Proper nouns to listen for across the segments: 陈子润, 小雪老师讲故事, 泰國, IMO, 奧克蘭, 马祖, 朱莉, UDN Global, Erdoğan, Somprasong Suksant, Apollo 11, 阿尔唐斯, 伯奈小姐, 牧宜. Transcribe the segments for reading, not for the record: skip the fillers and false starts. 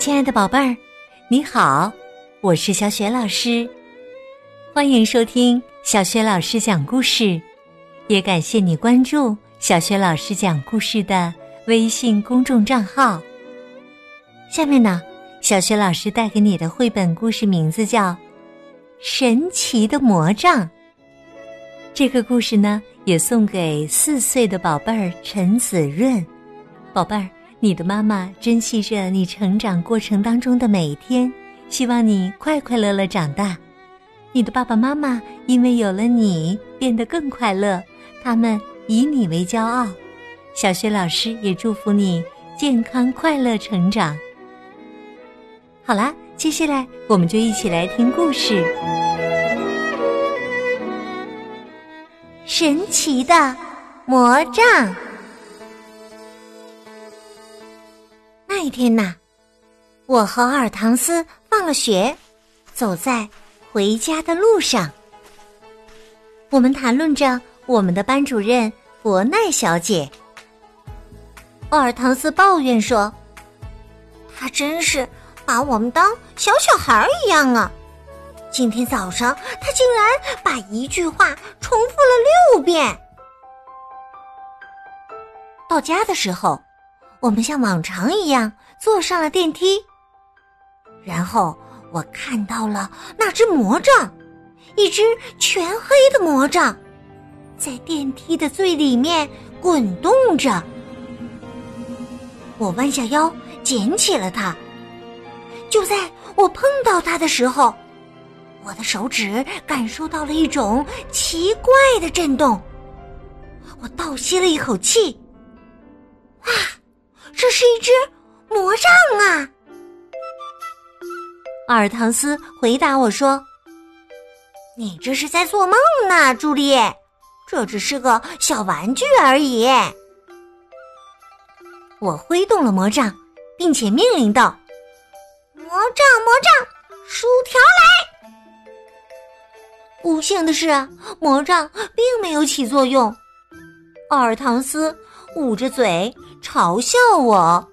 亲爱的宝贝儿，你好，我是小雪老师，欢迎收听小雪老师讲故事，也感谢你关注小雪老师讲故事的微信公众账号。下面呢，小雪老师带给你的绘本故事名字叫《神奇的魔杖》。这个故事呢，也送给4岁的宝贝儿陈子润。宝贝儿，你的妈妈珍惜着你成长过程当中的每一天，希望你快快乐乐长大。你的爸爸妈妈因为有了你变得更快乐，他们以你为骄傲。小雪老师也祝福你健康快乐成长。好啦，接下来我们就一起来听故事《神奇的魔杖》。那一天呐，我和尔唐斯放了学，走在回家的路上，我们谈论着我们的班主任伯奈小姐。奥尔唐斯抱怨说，她真是把我们当小小孩一样啊，今天早上她竟然把一句话重复了6遍。到家的时候，我们像往常一样坐上了电梯，然后我看到了那只魔杖，一只全黑的魔杖，在电梯的最里面滚动着。我弯下腰捡起了它，就在我碰到它的时候，我的手指感受到了一种奇怪的震动。我倒吸了一口气，哇，这是一只魔杖啊！阿尔唐斯回答我说，你这是在做梦呢，朱丽，这只是个小玩具而已。我挥动了魔杖，并且命令道，魔杖魔杖，薯条来！不幸的是，魔杖并没有起作用。奥尔唐斯捂着嘴嘲笑我。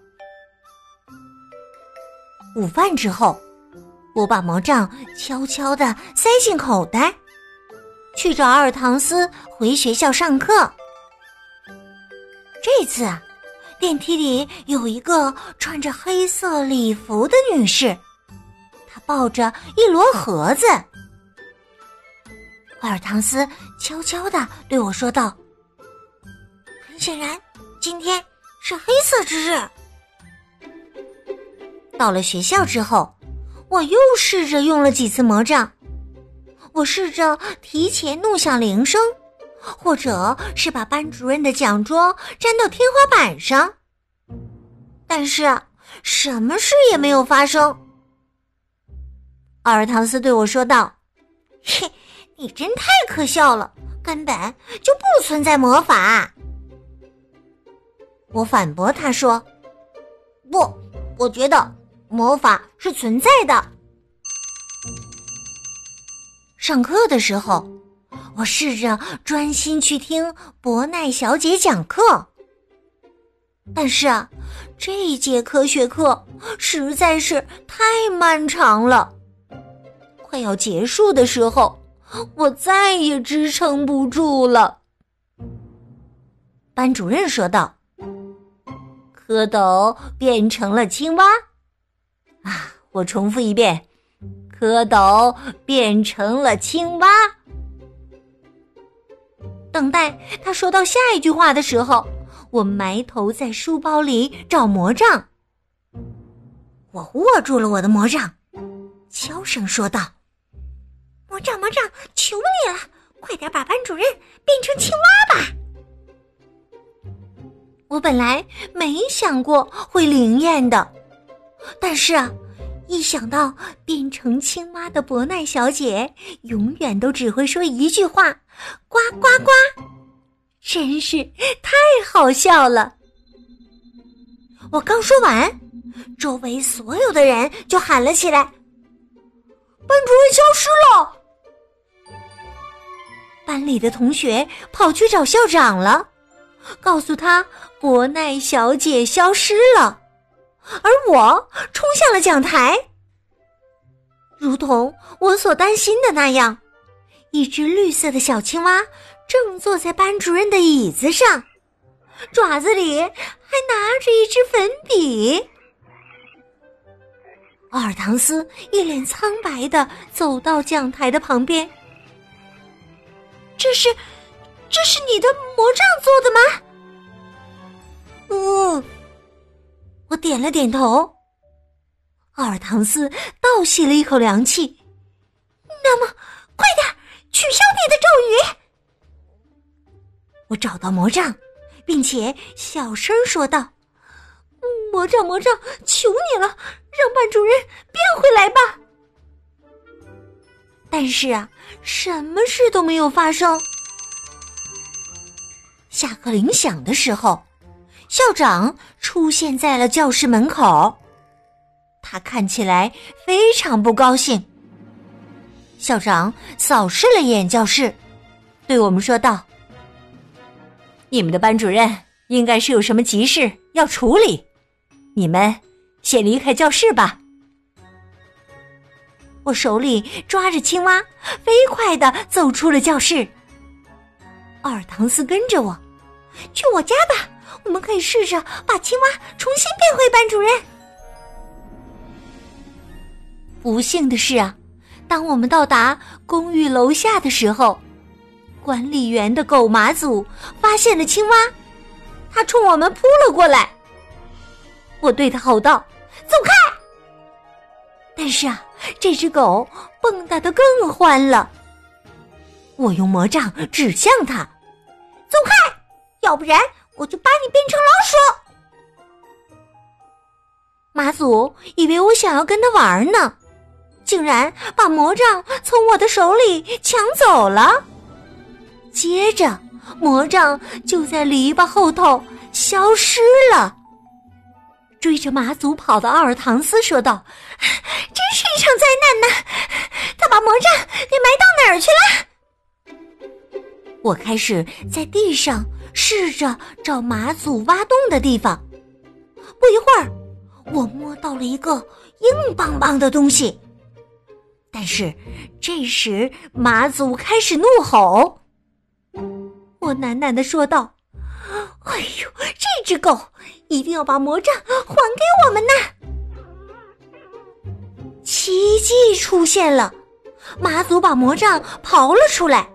午饭之后，我把魔杖悄悄地塞进口袋，去找奥尔唐斯回学校上课。这次电梯里有一个穿着黑色礼服的女士，她抱着一摞盒子。奥尔唐斯悄悄地对我说道，很显然今天是黑色之日。到了学校之后，我又试着用了几次魔杖。我试着提前弄响铃声，或者是把班主任的讲桌粘到天花板上，但是什么事也没有发生。奥尔唐斯对我说道，嘿，你真太可笑了，根本就不存在魔法。我反驳他说，不，我觉得魔法是存在的。上课的时候，我试着专心去听伯奈小姐讲课，但是这一节科学课实在是太漫长了。快要结束的时候，我再也支撑不住了。班主任说道，蝌蚪变成了青蛙。啊，我重复一遍，蝌蚪变成了青蛙。等待他说到下一句话的时候，我埋头在书包里找魔杖。我握住了我的魔杖，悄声说道，魔杖魔杖，求你了，快点把班主任变成青蛙吧。我本来没想过会灵验的，但是一想到变成青蛙的伯奈小姐永远都只会说一句话，呱呱呱，真是太好笑了。我刚说完，周围所有的人就喊了起来，班主任消失了！班里的同学跑去找校长了，告诉他伯奈小姐消失了。而我冲向了讲台。如同我所担心的那样，一只绿色的小青蛙正坐在班主任的椅子上，爪子里还拿着一支粉笔。奥尔唐斯一脸苍白地走到讲台的旁边。这是你的魔杖做的吗？嗯，我点了点头。奥尔唐斯倒吸了一口凉气。那么，快点取消你的咒语！我找到魔杖，并且小声说道：“魔杖，求你了，让班主任变回来吧！”但是啊，什么事都没有发生。下课铃响的时候，校长出现在了教室门口，他看起来非常不高兴。校长扫视了一眼教室，对我们说道：“你们的班主任应该是有什么急事要处理，你们先离开教室吧。”我手里抓着青蛙，飞快地走出了教室。奥尔唐斯跟着我：“去我家吧，我们可以试着把青蛙重新变回班主任。”不幸的是啊，当我们到达公寓楼下的时候，管理员的狗马组发现了青蛙，他冲我们扑了过来。我对他吼道：“走开！”但是啊，这只狗蹦跶得更欢了。我用魔杖指向他：“走开，要不然我就把你变成老鼠！”马祖以为我想要跟他玩呢，竟然把魔杖从我的手里抢走了。接着，魔杖就在篱笆后头消失了。追着马祖跑的奥尔唐斯说道：“真是一场灾难呐！他把魔杖给埋到哪儿去了？”我开始在地上试着找马祖挖洞的地方。不一会儿，我摸到了一个硬邦邦的东西。但是这时马祖开始怒吼。我喃喃地说道：“哎呦，这只狗一定要把魔杖还给我们呐！”奇迹出现了，马祖把魔杖刨了出来，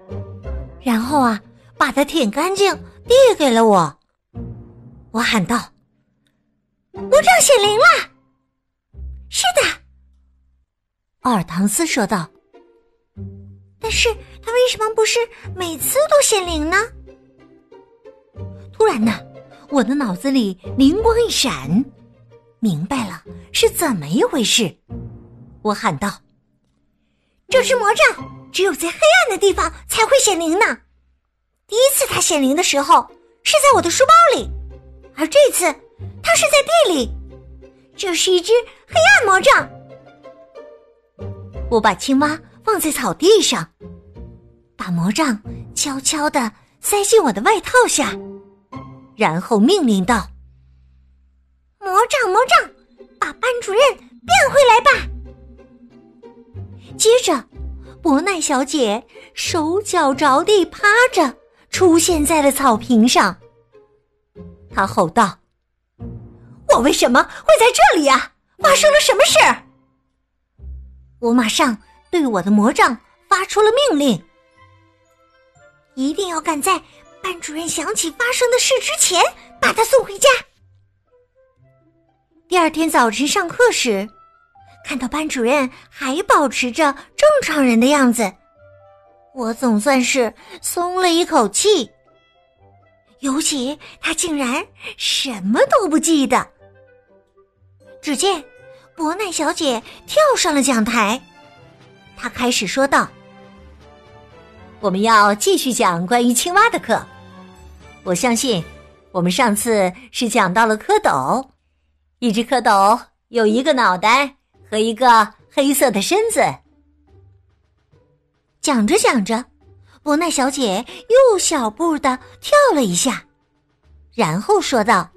然后啊，把它舔干净递给了我。我喊道：“魔杖显灵了！”“是的。”奥尔唐斯说道。“但是他为什么不是每次都显灵呢？”突然呢，我的脑子里灵光一闪，明白了是怎么一回事。我喊道：“这只魔杖只有在黑暗的地方才会显灵呢。第一次它显灵的时候是在我的书包里，而这次它是在地里。这是一只黑暗魔杖。”我把青蛙放在草地上，把魔杖悄悄地塞进我的外套下，然后命令道：“魔杖，把班主任变回来吧！”接着，伯奈小姐手脚着地趴着出现在了草坪上。她吼道：“我为什么会在这里啊？发生了什么事？”我马上对我的魔杖发出了命令：“一定要赶在班主任想起发生的事之前把他送回家。”第二天早晨上课时，看到班主任还保持着正常人的样子，我总算是松了一口气。尤其他竟然什么都不记得。只见伯奈小姐跳上了讲台，她开始说道：“我们要继续讲关于青蛙的课。我相信我们上次是讲到了蝌蚪，一只蝌蚪有一个脑袋和一个黑色的身子。”讲着讲着，伯奈小姐又小步地跳了一下，然后说道：“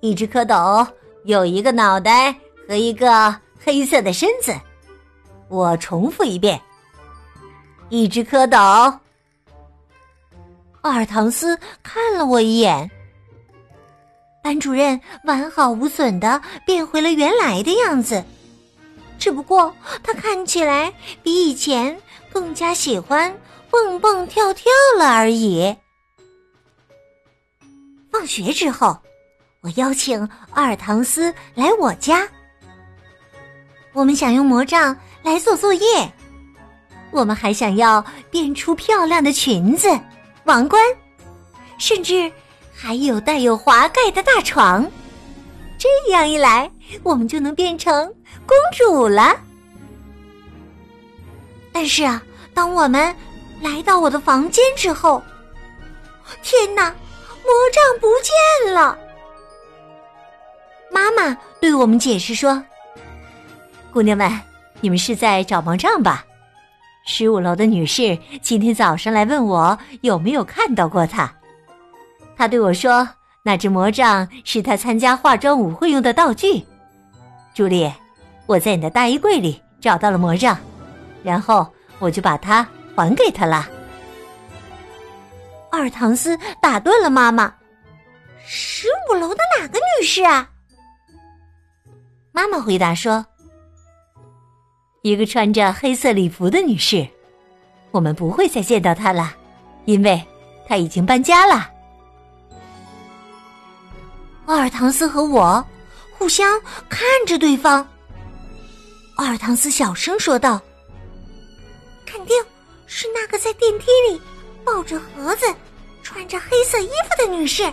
一只蝌蚪有一个脑袋和一个黑色的身子。我重复一遍，一只蝌蚪。尔唐斯看了我一眼，班主任完好无损地变回了原来的样子，只不过他看起来比以前更加喜欢蹦蹦跳跳了而已。放学之后，我邀请阿尔唐斯来我家，我们想用魔杖来做作业，我们还想要变出漂亮的裙子、王冠，甚至还有带有滑盖的大床。这样一来，我们就能变成公主了。但是啊，当我们来到我的房间之后，天哪，魔杖不见了！妈妈对我们解释说：“姑娘们，你们是在找魔杖吧？15楼的女士今天早上来问我有没有看到过她，她对我说那只魔杖是她参加化妆舞会用的道具。朱莉，我在你的大衣柜里找到了魔杖，然后我就把它还给她了。”阿尔唐斯打断了妈妈：“15楼的哪个女士啊？”妈妈回答说：“一个穿着黑色礼服的女士，我们不会再见到她了，因为她已经搬家了。”阿尔唐斯和我互相看着对方。阿尔唐斯小声说道：“肯定是那个在电梯里抱着盒子、穿着黑色衣服的女士。”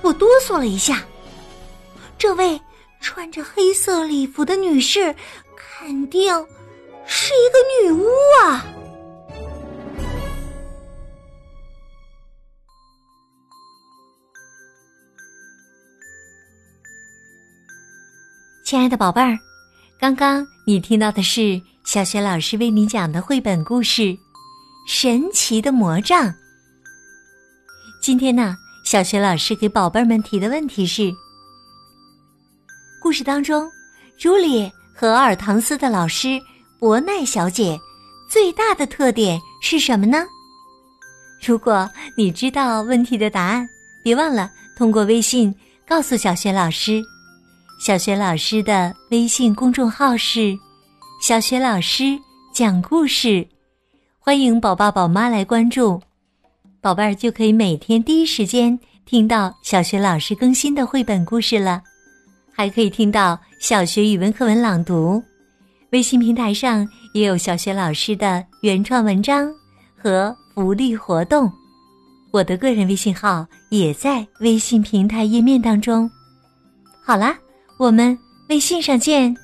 我哆嗦了一下，这位穿着黑色礼服的女士肯定是一个女巫啊。亲爱的宝贝儿，刚刚你听到的是小雪老师为你讲的绘本故事《神奇的魔杖》。今天呢，小雪老师给宝贝们提的问题是，故事当中，朱莉和阿尔唐斯的老师伯奈小姐最大的特点是什么呢？如果你知道问题的答案，别忘了通过微信告诉小雪老师。小雪老师的微信公众号是“小雪老师讲故事”，欢迎宝爸宝妈来关注，宝贝儿就可以每天第一时间听到小雪老师更新的绘本故事了。还可以听到小学语文课文朗读，微信平台上也有小学老师的原创文章和福利活动。我的个人微信号也在微信平台页面当中。好啦，我们微信上见。